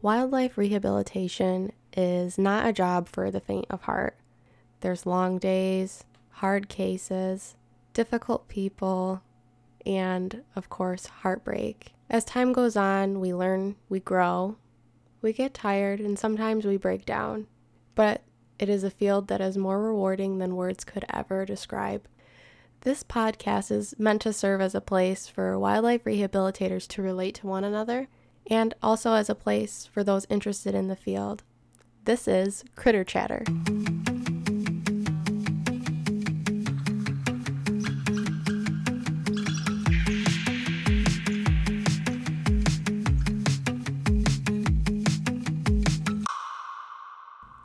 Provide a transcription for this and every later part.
Wildlife rehabilitation is not a job for the faint of heart. There's long days, hard cases, difficult people, and, of course, heartbreak. As time goes on, we learn, we grow, we get tired, and sometimes we break down. But it is a field that is more rewarding than words could ever describe. This podcast is meant to serve as a place for wildlife rehabilitators to relate to one another, and also as a place for those interested in the field. This is Critter Chatter.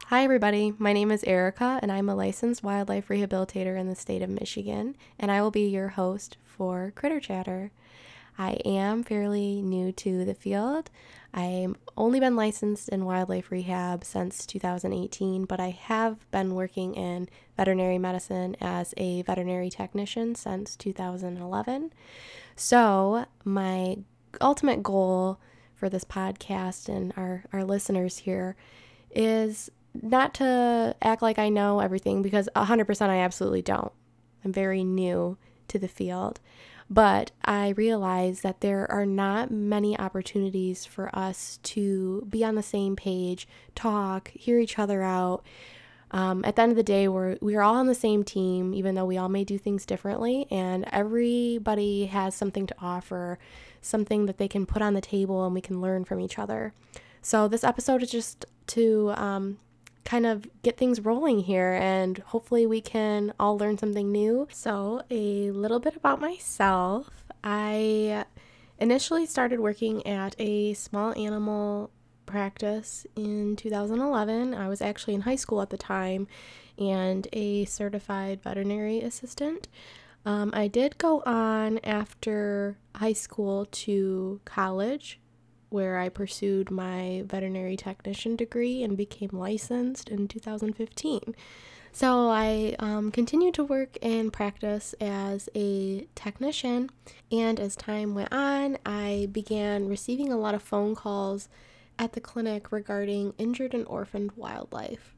Hi everybody, my name is Erica and I'm a licensed wildlife rehabilitator in the state of Michigan, and I will be your host for Critter Chatter. I am fairly new to the field. I've only been licensed in wildlife rehab since 2018, but I have been working in veterinary medicine as a veterinary technician since 2011. So my ultimate goal for this podcast and our listeners here is not to act like I know everything, because 100% I absolutely don't. I'm very new to the field. But I realize that there are not many opportunities for us to be on the same page, talk, hear each other out. At the end of the day, we're all on the same team, even though we all may do things differently. And everybody has something to offer, something that they can put on the table, and we can learn from each other. So this episode is just to kind of get things rolling here, and hopefully we can all learn something new. So a little bit about myself. I initially started working at a small animal practice in 2011. I was actually in high school at the time and a certified veterinary assistant. I did go on after high school to college, where I pursued my veterinary technician degree and became licensed in 2015. So I continued to work and practice as a technician, and as time went on, I began receiving a lot of phone calls at the clinic regarding injured and orphaned wildlife.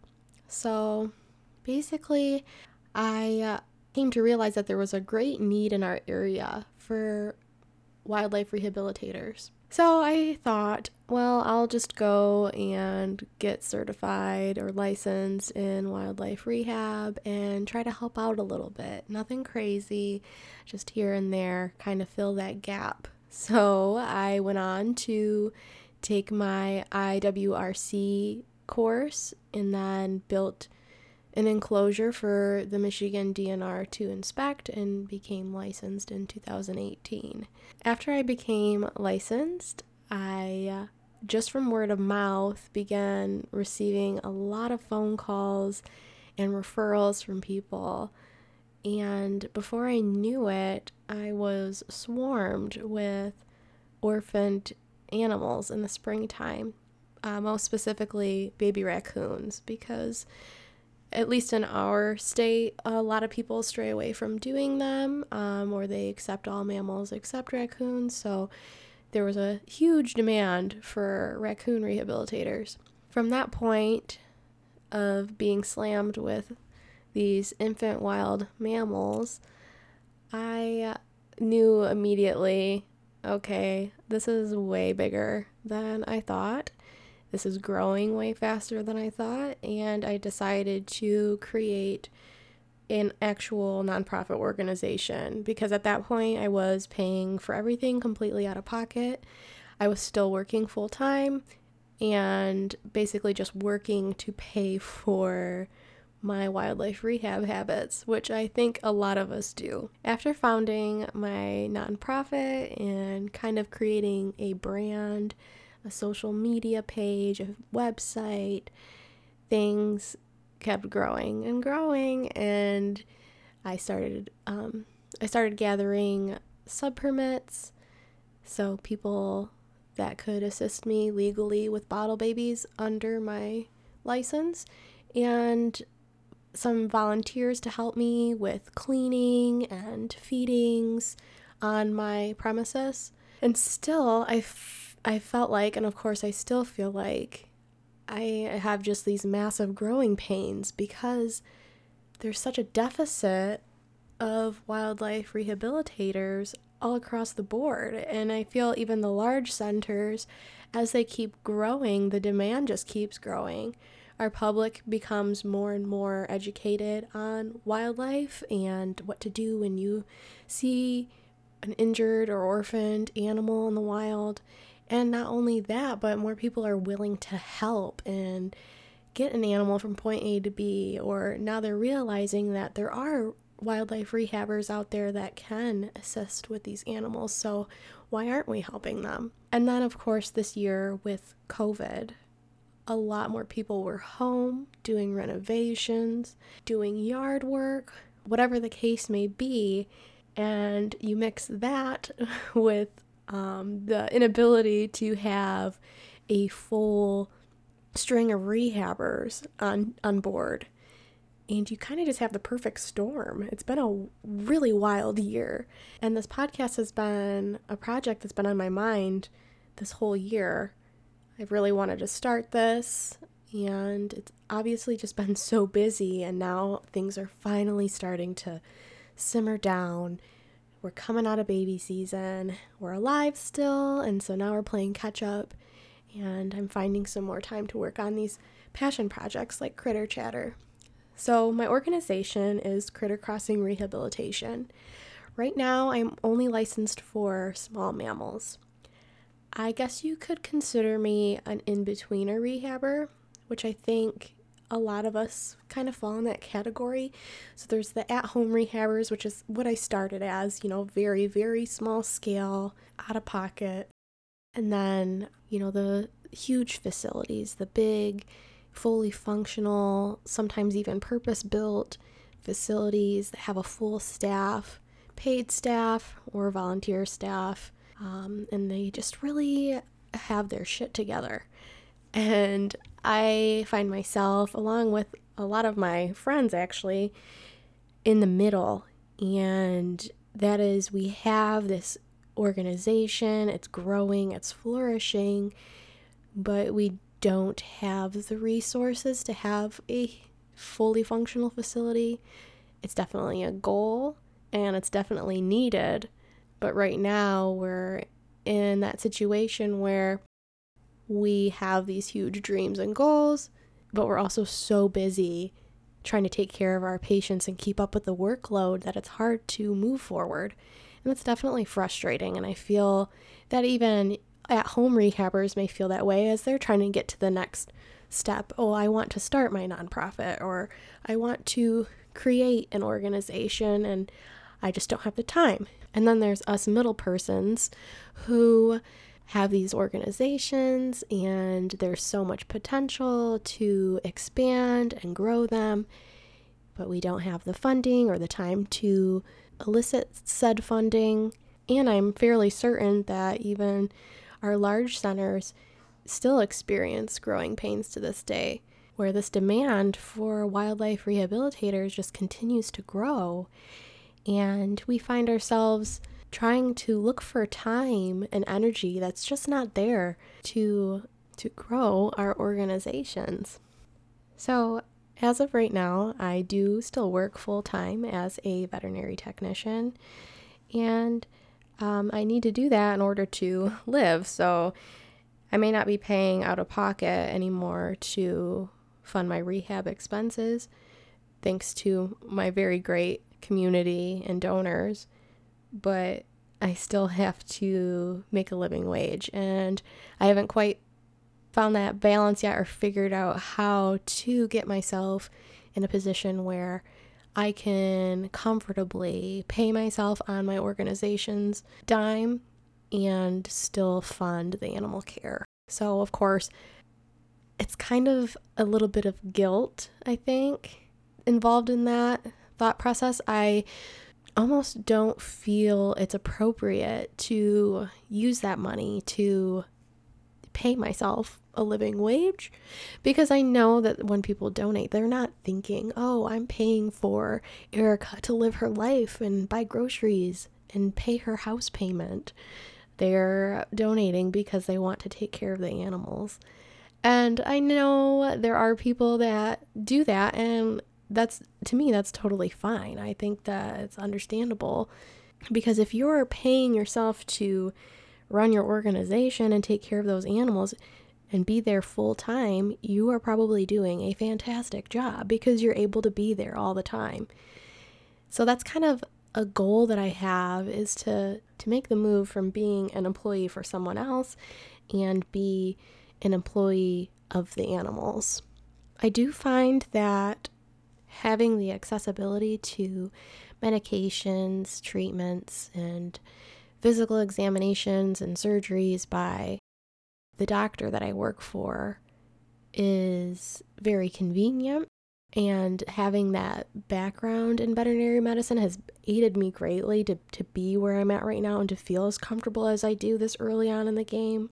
So basically, I came to realize that there was a great need in our area for wildlife rehabilitators. So I thought, well, I'll just go and get certified or licensed in wildlife rehab and try to help out a little bit. Nothing crazy, just here and there, kind of fill that gap. So I went on to take my IWRC course and then built an enclosure for the Michigan DNR to inspect, and became licensed in 2018. After I became licensed, I, just from word of mouth, began receiving a lot of phone calls and referrals from people. And before I knew it, I was swarmed with orphaned animals in the springtime, most specifically baby raccoons, because at least in our state, a lot of people stray away from doing them, or they accept all mammals except raccoons. So there was a huge demand for raccoon rehabilitators. From that point of being slammed with these infant wild mammals, I knew immediately, okay, this is way bigger than I thought. This is growing way faster than I thought, and I decided to create an actual nonprofit organization, because at that point I was paying for everything completely out of pocket. I was still working full-time and basically just working to pay for my wildlife rehab habits, which I think a lot of us do. After founding my nonprofit and kind of creating a brand, a social media page, a website, things kept growing and growing, and I started gathering sub permits, so people that could assist me legally with bottle babies under my license, and some volunteers to help me with cleaning and feedings on my premises. And still, I I felt like, and of course I still feel like, I have just these massive growing pains because there's such a deficit of wildlife rehabilitators all across the board. And I feel even the large centers, as they keep growing, the demand just keeps growing. Our public becomes more and more educated on wildlife and what to do when you see an injured or orphaned animal in the wild. And not only that, but more people are willing to help and get an animal from point A to B, or now they're realizing that there are wildlife rehabbers out there that can assist with these animals, so why aren't we helping them? And then, of course, this year with COVID, a lot more people were home doing renovations, doing yard work, whatever the case may be, and you mix that with the inability to have a full string of rehabbers on board. And you kind of just have the perfect storm. It's been a really wild year. And this podcast has been a project that's been on my mind this whole year. I really wanted to start this, and it's obviously just been so busy, and now things are finally starting to simmer down. We're coming out of baby season. We're alive still, and so now we're playing catch up, and I'm finding some more time to work on these passion projects like Critter Chatter. So my organization is Critter Crossing Rehabilitation. Right now, I'm only licensed for small mammals. I guess you could consider me an in-betweener rehabber, which I think a lot of us kind of fall in that category. So there's the at-home rehabbers, which is what I started as, you know, very, very small scale, out of pocket. And then, you know, the huge facilities, the big, fully functional, sometimes even purpose-built facilities that have a full staff, paid staff or volunteer staff, and they just really have their shit together. And I find myself, along with a lot of my friends actually, in the middle, and that is, we have this organization, it's growing, it's flourishing, but we don't have the resources to have a fully functional facility. It's definitely a goal, and it's definitely needed. But right now, we're in that situation where we have these huge dreams and goals, but we're also so busy trying to take care of our patients and keep up with the workload that it's hard to move forward. And it's definitely frustrating, and I feel that even at-home rehabbers may feel that way as they're trying to get to the next step. Oh, I want to start my nonprofit, or I want to create an organization, and I just don't have the time. And then there's us middle persons who have these organizations, and there's so much potential to expand and grow them, but we don't have the funding or the time to elicit said funding. And I'm fairly certain that even our large centers still experience growing pains to this day, where this demand for wildlife rehabilitators just continues to grow, and we find ourselves trying to look for time and energy that's just not there to grow our organizations. So as of right now, I do still work full-time as a veterinary technician, and I need to do that in order to live, so I may not be paying out of pocket anymore to fund my rehab expenses, thanks to my very great community and donors, but I still have to make a living wage, and I haven't quite found that balance yet or figured out how to get myself in a position where I can comfortably pay myself on my organization's dime and still fund the animal care. So, of course, it's kind of a little bit of guilt, I think, involved in that thought process. I almost don't feel it's appropriate to use that money to pay myself a living wage, because I know that when people donate, they're not thinking, oh, I'm paying for Erica to live her life and buy groceries and pay her house payment. They're donating because they want to take care of the animals. And I know there are people that do that, and that's, to me, that's totally fine. I think that it's understandable, because if you're paying yourself to run your organization and take care of those animals and be there full time, you are probably doing a fantastic job because you're able to be there all the time. So that's kind of a goal that I have, is to make the move from being an employee for someone else and be an employee of the animals. I do find that having the accessibility to medications, treatments, and physical examinations and surgeries by the doctor that I work for is very convenient. And having that background in veterinary medicine has aided me greatly to be where I'm at right now and to feel as comfortable as I do this early on in the game.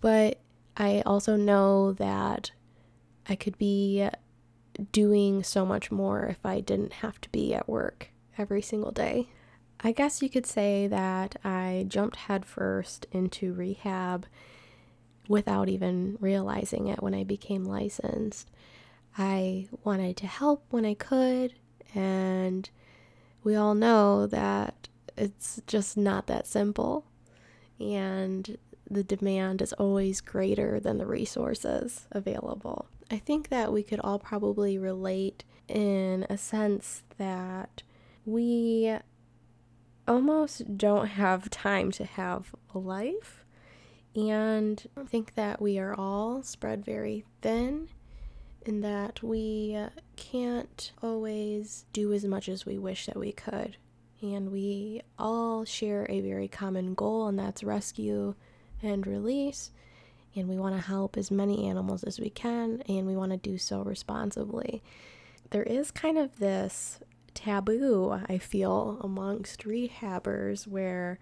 But I also know that I could be doing so much more if I didn't have to be at work every single day. I guess you could say that I jumped headfirst into rehab without even realizing it when I became licensed. I wanted to help when I could, and we all know that it's just not that simple, and the demand is always greater than the resources available. I think that we could all probably relate in a sense that we almost don't have time to have a life, and I think that we are all spread very thin, and that we can't always do as much as we wish that we could. And we all share a very common goal, and that's rescue and release. And we want to help as many animals as we can, and we want to do so responsibly. There is kind of this taboo, I feel, amongst rehabbers, where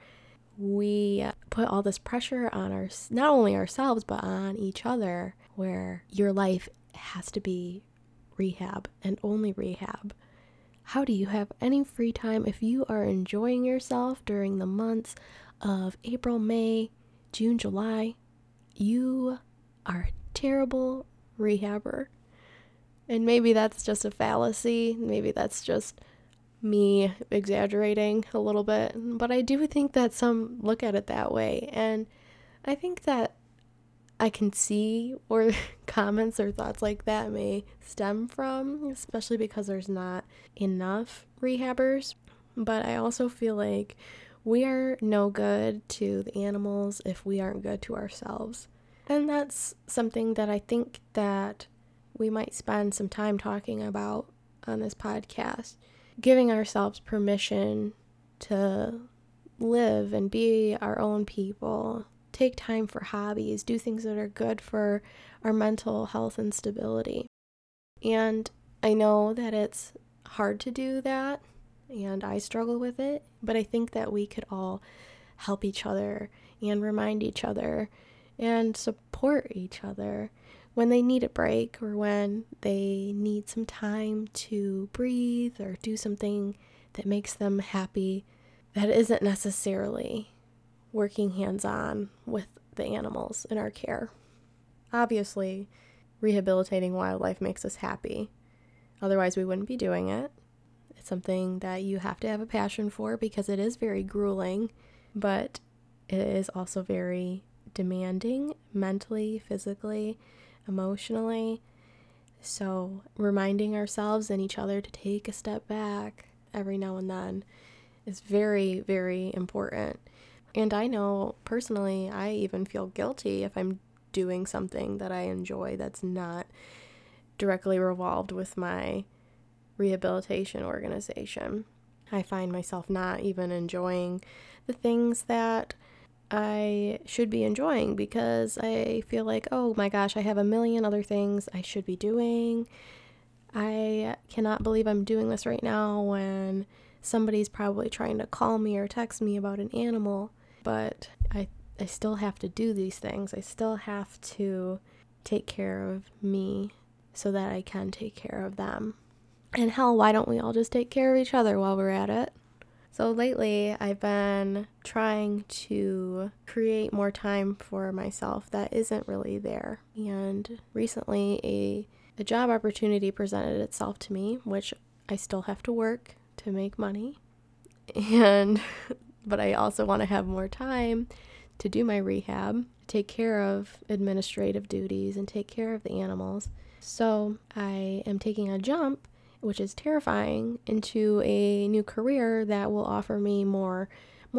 we put all this pressure on not only ourselves, but on each other, where your life has to be rehab and only rehab. How do you have any free time if you are enjoying yourself during the months of April, May, June, July? You are a terrible rehabber. And maybe that's just a fallacy. Maybe that's just me exaggerating a little bit. But I do think that some look at it that way. And I think that I can see where comments or thoughts like that may stem from, especially because there's not enough rehabbers. But I also feel like we are no good to the animals if we aren't good to ourselves. And that's something that I think that we might spend some time talking about on this podcast. Giving ourselves permission to live and be our own people. Take time for hobbies, do things that are good for our mental health and stability. And I know that it's hard to do that, and I struggle with it, but I think that we could all help each other and remind each other and support each other when they need a break, or when they need some time to breathe or do something that makes them happy that isn't necessarily working hands-on with the animals in our care. Obviously, rehabilitating wildlife makes us happy. Otherwise, we wouldn't be doing it. It's something that you have to have a passion for, because it is very grueling, but it is also very demanding mentally, physically, emotionally. So reminding ourselves and each other to take a step back every now and then is very, very important. And I know, personally, I even feel guilty if I'm doing something that I enjoy that's not directly revolved with my rehabilitation organization. I find myself not even enjoying the things that I should be enjoying, because I feel like, oh my gosh, I have a million other things I should be doing. I cannot believe I'm doing this right now when somebody's probably trying to call me or text me about an animal. But I still have to do these things. I still have to take care of me so that I can take care of them. And hell, why don't we all just take care of each other while we're at it? So lately, I've been trying to create more time for myself that isn't really there. And recently, a job opportunity presented itself to me, which I still have to work to make money. But I also want to have more time to do my rehab, take care of administrative duties, and take care of the animals. So I am taking a jump, which is terrifying, into a new career that will offer me more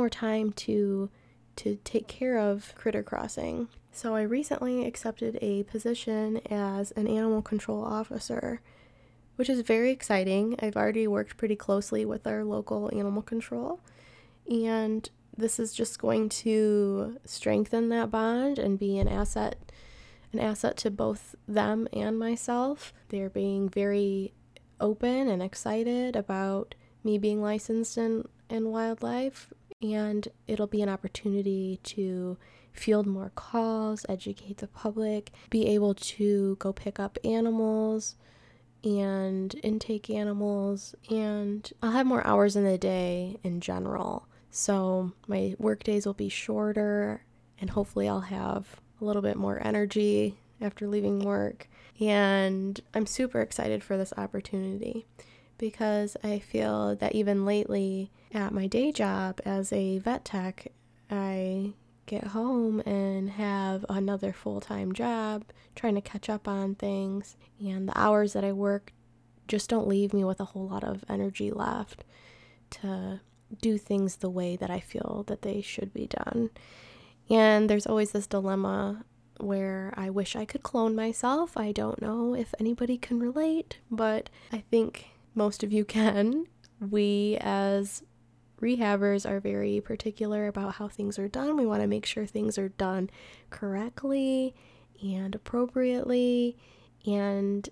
time to take care of Critter Crossing. So I recently accepted a position as an animal control officer, which is very exciting. I've already worked pretty closely with our local animal control, and this is just going to strengthen that bond and be an asset to both them and myself. They're being very open and excited about me being licensed in wildlife, and it'll be an opportunity to field more calls, educate the public, be able to go pick up animals and intake animals, and I'll have more hours in the day in general. So my work days will be shorter, and hopefully I'll have a little bit more energy after leaving work. And I'm super excited for this opportunity because I feel that even lately at my day job as a vet tech, I get home and have another full-time job trying to catch up on things, and the hours that I work just don't leave me with a whole lot of energy left to do things the way that I feel that they should be done. And there's always this dilemma where I wish I could clone myself. I don't know if anybody can relate, but I think most of you can. We as rehabbers are very particular about how things are done. We want to make sure things are done correctly and appropriately, and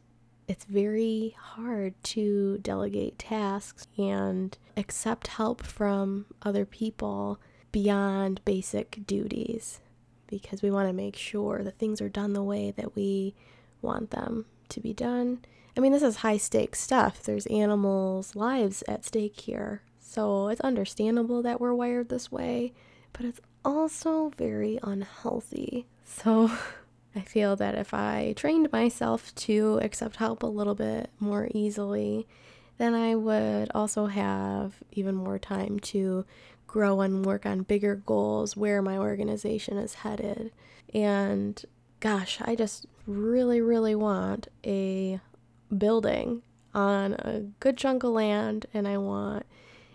it's very hard to delegate tasks and accept help from other people beyond basic duties, because we want to make sure that things are done the way that we want them to be done. I mean, this is high stakes stuff. There's animals' lives at stake here. So it's understandable that we're wired this way, but it's also very unhealthy. So I feel that if I trained myself to accept help a little bit more easily, then I would also have even more time to grow and work on bigger goals where my organization is headed. And gosh, I just really, really want a building on a good chunk of land, and I want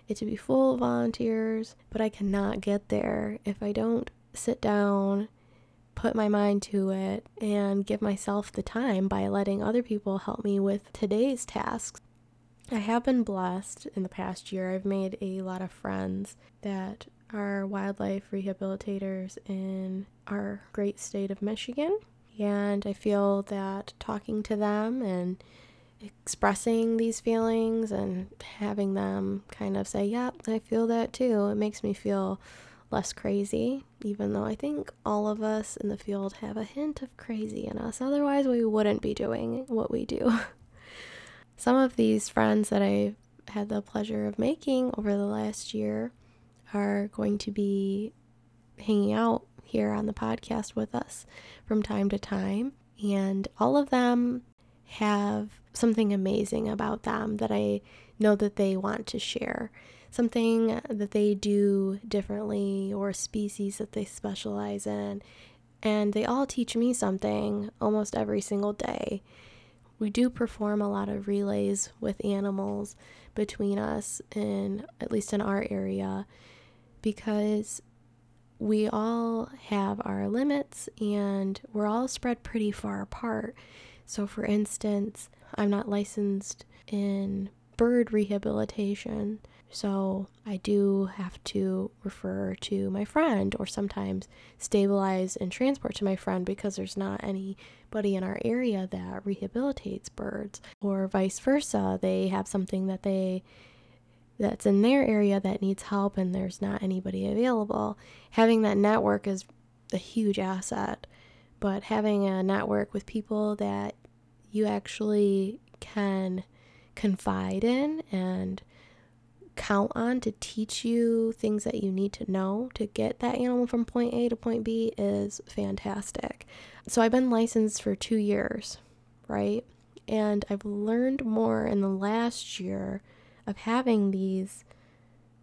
it to be full of volunteers, but I cannot get there if I don't sit down, put my mind to it, and give myself the time by letting other people help me with today's tasks. I have been blessed in the past year. I've made a lot of friends that are wildlife rehabilitators in our great state of Michigan, and I feel that talking to them and expressing these feelings and having them kind of say, yeah, I feel that too, it makes me feel less crazy, even though I think all of us in the field have a hint of crazy in us. Otherwise, we wouldn't be doing what we do. Some of these friends that I had the pleasure of making over the last year are going to be hanging out here on the podcast with us from time to time. And all of them have something amazing about them that I know that they want to share. Something that they do differently or a species that they specialize in. And they all teach me something almost every single day. We do perform a lot of relays with animals between us, at least in our area, because we all have our limits and we're all spread pretty far apart. So for instance, I'm not licensed in bird rehabilitation, so I do have to refer to my friend or sometimes stabilize and transport to my friend because there's not any buddy in our area that rehabilitates birds, or vice versa. They have something that's in their area that needs help and there's not anybody available. Having that network is a huge asset, but having a network with people that you actually can confide in and count on to teach you things that you need to know to get that animal from point A to point B is fantastic. So I've been licensed for 2 years, right? And I've learned more in the last year of having these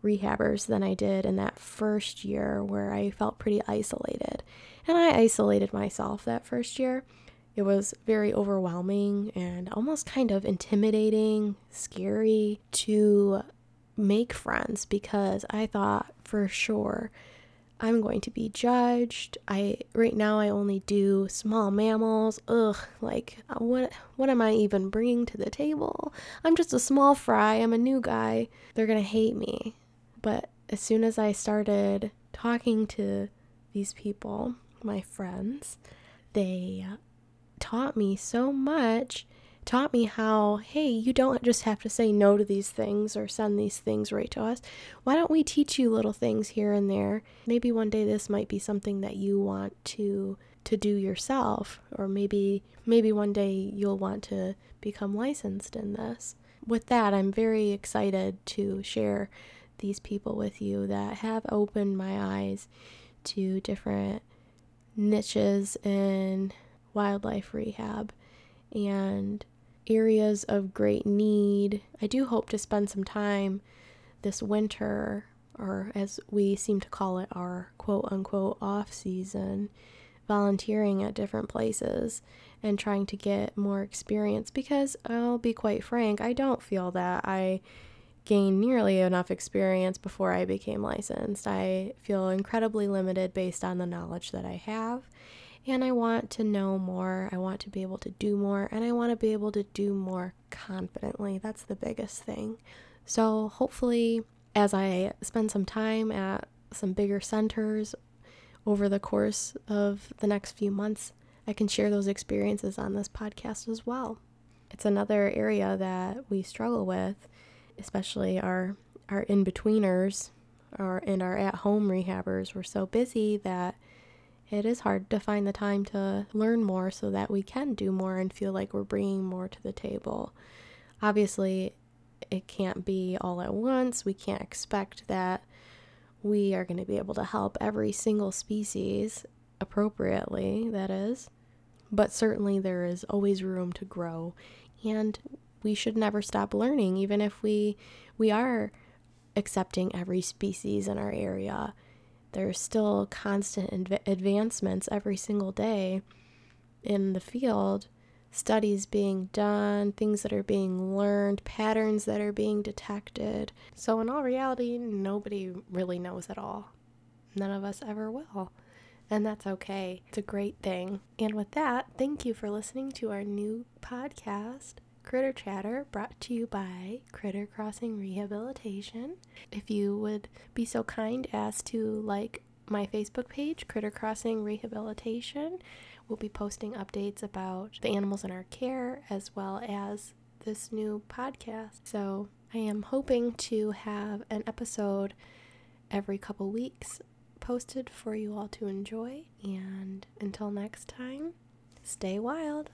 rehabbers than I did in that first year where I felt pretty isolated. And I isolated myself that first year. It was very overwhelming and almost kind of intimidating, scary to make friends because I thought for sure I'm going to be judged. Right now I only do small mammals. Like what am I even bringing to the table? I'm just a small fry. I'm a new guy. They're going to hate me. But as soon as I started talking to these people, my friends, they taught me so much, taught me how, hey, you don't just have to say no to these things or send these things right to us. Why don't we teach you little things here and there? Maybe one day this might be something that you want to do yourself, or maybe one day you'll want to become licensed in this. With that, I'm very excited to share these people with you that have opened my eyes to different niches in wildlife rehab and areas of great need. I do hope to spend some time this winter, or as we seem to call it, our quote-unquote off season, volunteering at different places and trying to get more experience, because I'll be quite frank, I don't feel that I gained nearly enough experience before I became licensed. I feel incredibly limited based on the knowledge that I have. And I want to know more, I want to be able to do more, and I want to be able to do more confidently. That's the biggest thing. So hopefully, as I spend some time at some bigger centers over the course of the next few months, I can share those experiences on this podcast as well. It's another area that we struggle with, especially our in-betweeners and our at-home rehabbers. We're so busy that it is hard to find the time to learn more so that we can do more and feel like we're bringing more to the table. Obviously, it can't be all at once. We can't expect that we are going to be able to help every single species appropriately, that is. But certainly there is always room to grow, and we should never stop learning, even if we are accepting every species in our area. There's still constant advancements every single day in the field, studies being done, things that are being learned, patterns that are being detected. So in all reality, nobody really knows at all. None of us ever will. And that's okay. It's a great thing. And with that, thank you for listening to our new podcast, Critter Chatter, brought to you by Critter Crossing Rehabilitation. If you would be so kind as to like my Facebook page, Critter Crossing Rehabilitation, we'll be posting updates about the animals in our care as well as this new podcast. So I am hoping to have an episode every couple weeks posted for you all to enjoy. And until next time, stay wild.